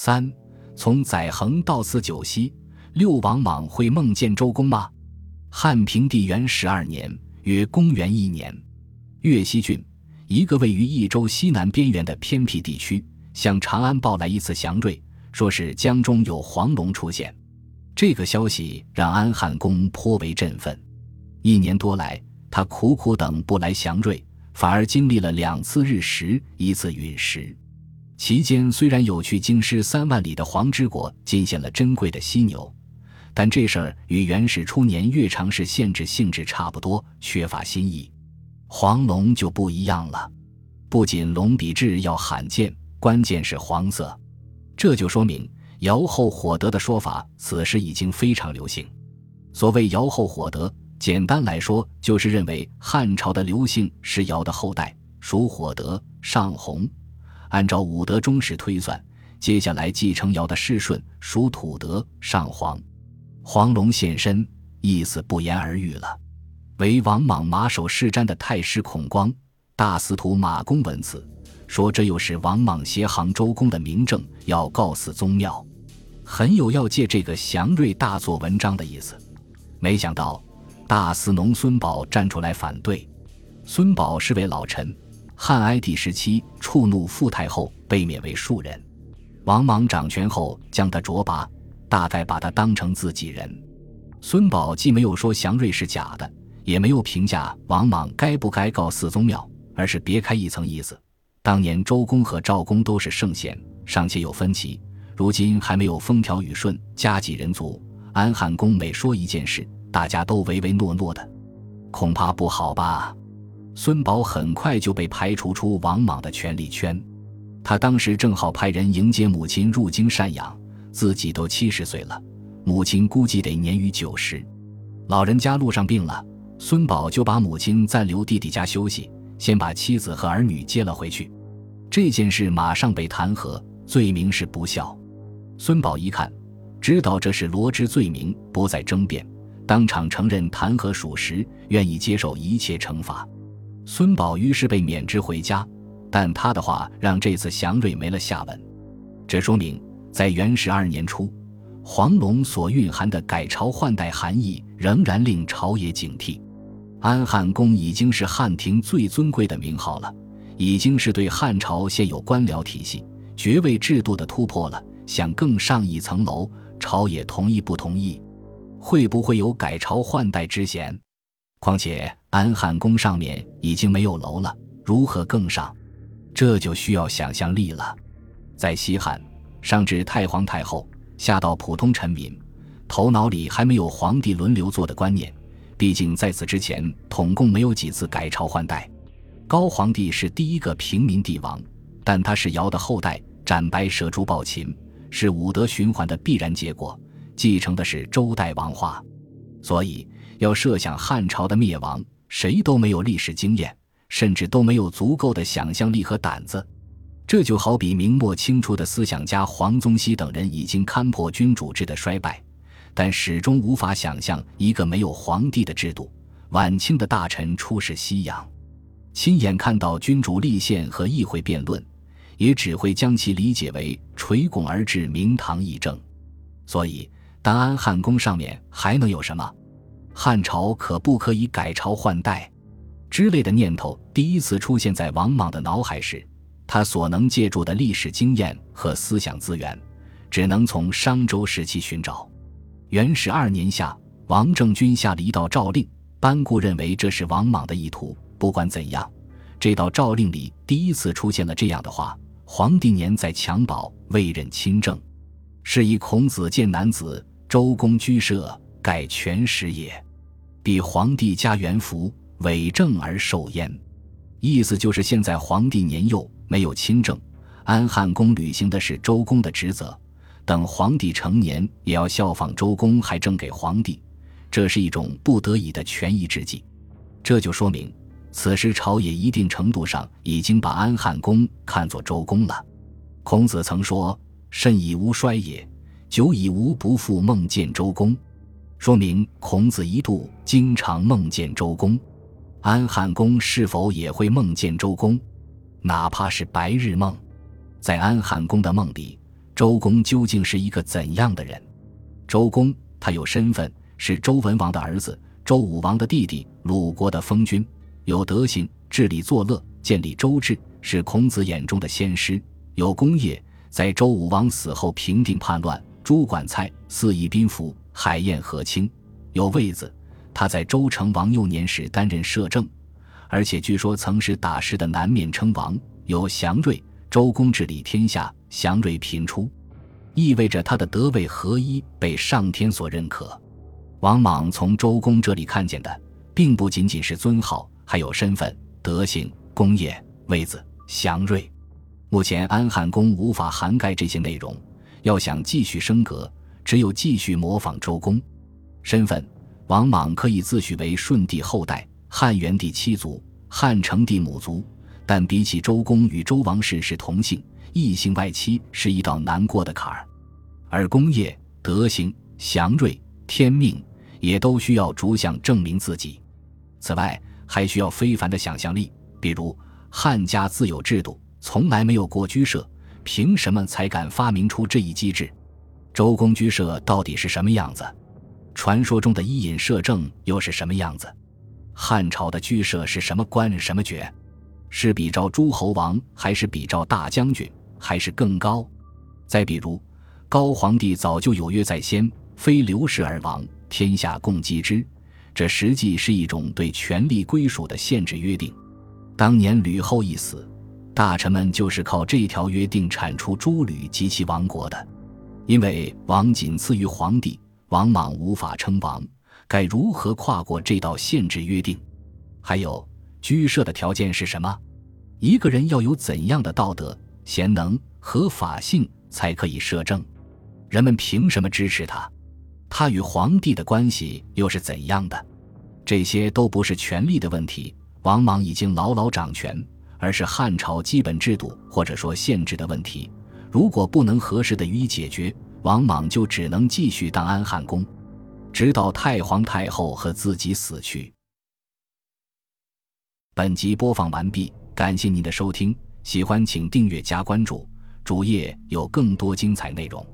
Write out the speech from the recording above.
3. 从载衡到四九溪，六王莽会梦见周公吗？汉平帝元12年，约公元1年，越西郡，一个位于益州西南边缘的偏僻地区，向长安报来一次祥瑞，说是江中有黄龙出现。这个消息让安汉公颇为振奋。1年多来，他苦苦等不来祥瑞，反而经历了2次日食，1次陨石。期间虽然有去京师3万里的黄之国进献了珍贵的犀牛，但这事儿与元始初年越常是限制性质差不多，缺乏新意。黄龙就不一样了，不仅龙比雉要罕见，关键是黄色。这就说明尧后火德的说法此时已经非常流行。所谓尧后火德，简单来说就是认为汉朝的刘姓是尧的后代，属火德，上红。按照5德忠实推算，接下来继承尧的世顺属土德，上黄。黄龙现身，意思不言而喻了。为王莽马首是瞻的太师孔光、大司徒马公闻此，说这又是王莽挟行周公的明证，要告死宗庙，很有要借这个祥瑞大做文章的意思。没想到大司农孙宝站出来反对。孙宝是位老臣，汉哀帝时期触怒傅太后，被免为庶人。王莽掌权后将他擢拔，大概把他当成自己人。孙宝既没有说祥瑞是假的，也没有评价王莽该不该告四宗庙，而是别开一层意思。当年周公和赵公都是圣贤，尚且有分歧，如今还没有风调雨顺，家几人足，安汉公每说一件事，大家都唯唯诺诺的，恐怕不好吧。孙宝很快就被排除出王莽的权力圈。他当时正好派人迎接母亲入京赡养，自己都70岁了，母亲估计得年逾90。老人家路上病了，孙宝就把母亲暂留弟弟家休息，先把妻子和儿女接了回去。这件事马上被弹劾，罪名是不孝。孙宝一看，知道这是罗织罪名，不再争辩，当场承认弹劾属实，愿意接受一切惩罚。孙宝于是被免职回家，但他的话让这次祥瑞没了下文。这说明在元12年初，黄龙所蕴含的改朝换代含义仍然令朝野警惕。安汉公已经是汉廷最尊贵的名号了，已经是对汉朝现有官僚体系、爵位制度的突破了，想更上一层楼，朝野同意不同意？会不会有改朝换代之嫌？况且安汉宫上面已经没有楼了，如何更上？这就需要想象力了。在西汉，上至太皇太后，下到普通臣民，头脑里还没有皇帝轮流做的观念，毕竟在此之前统共没有几次改朝换代。高皇帝是第一个平民帝王，但他是尧的后代，斩白蛇诛暴秦，是5德循环的必然结果，继承的是周代王化。所以要设想汉朝的灭亡，谁都没有历史经验，甚至都没有足够的想象力和胆子。这就好比明末清初的思想家黄宗羲等人已经勘破君主制的衰败，但始终无法想象一个没有皇帝的制度。晚清的大臣出使西洋，亲眼看到君主立宪和议会辩论，也只会将其理解为垂拱而治明堂议政。所以当安汉宫上面还能有什么汉朝可不可以改朝换代之类的念头第一次出现在王莽的脑海时，他所能借助的历史经验和思想资源只能从商周时期寻找。元12年夏，王政君下了一道诏令，班固认为这是王莽的意图。不管怎样，这道诏令里第一次出现了这样的话：皇帝年在襁褓，未任亲政，是以孔子见男子，周公居舍，改权时也。比皇帝加元服，伪政而受焉。意思就是现在皇帝年幼，没有亲政，安汉公履行的是周公的职责，等皇帝成年也要效仿周公，还政给皇帝，这是一种不得已的权宜之计。这就说明此时朝野一定程度上已经把安汉公看作周公了。孔子曾说：甚以吾衰也，久以吾不复梦见周公。说明孔子一度经常梦见周公。安汉公是否也会梦见周公？哪怕是白日梦，在安汉公的梦里，周公究竟是一个怎样的人？周公他有身份，是周文王的儿子，周武王的弟弟，鲁国的封君，有德行，治理作乐，建立周制，是孔子眼中的先师。有功业，在周武王死后平定叛乱，诛管蔡，肆意宾服，海晏和亲。有位子，他在周成王幼年时担任摄政，而且据说曾是打士的南面称王。有祥瑞，周公治理天下，祥瑞频出，意味着他的德位合一被上天所认可。王莽从周公这里看见的并不仅仅是尊号，还有身份、德行、功业、位子、祥瑞。目前安汉公无法涵盖这些内容，要想继续升格，只有继续模仿周公。身份，王莽可以自诩为舜帝后代，汉元帝妻族，汉成帝母族，但比起周公与周王室是同姓，异姓外戚是一道难过的坎儿。而功业、德行、祥瑞、天命也都需要逐项证明自己。此外还需要非凡的想象力，比如汉家自有制度，从来没有过居社，凭什么才敢发明出这一机制？周公居社到底是什么样子？传说中的伊尹摄政又是什么样子？汉朝的居社是什么官什么爵？是比照诸侯王，还是比照大将军，还是更高？再比如高皇帝早就有约在先，非刘氏而王，天下共击之，这实际是一种对权力归属的限制约定。当年吕后一死，大臣们就是靠这条约定铲除诸吕及其王国的。因为王仅次于皇帝，王莽无法称王，该如何跨过这道限制约定？还有居社的条件是什么？一个人要有怎样的道德、贤能、合法性才可以摄政？人们凭什么支持他？他与皇帝的关系又是怎样的？这些都不是权力的问题，王莽已经牢牢掌权，而是汉朝基本制度或者说限制的问题。如果不能合适的予以解决，王莽就只能继续当安汉公，直到太皇太后和自己死去。本集播放完毕，感谢您的收听，喜欢请订阅加关注，主页有更多精彩内容。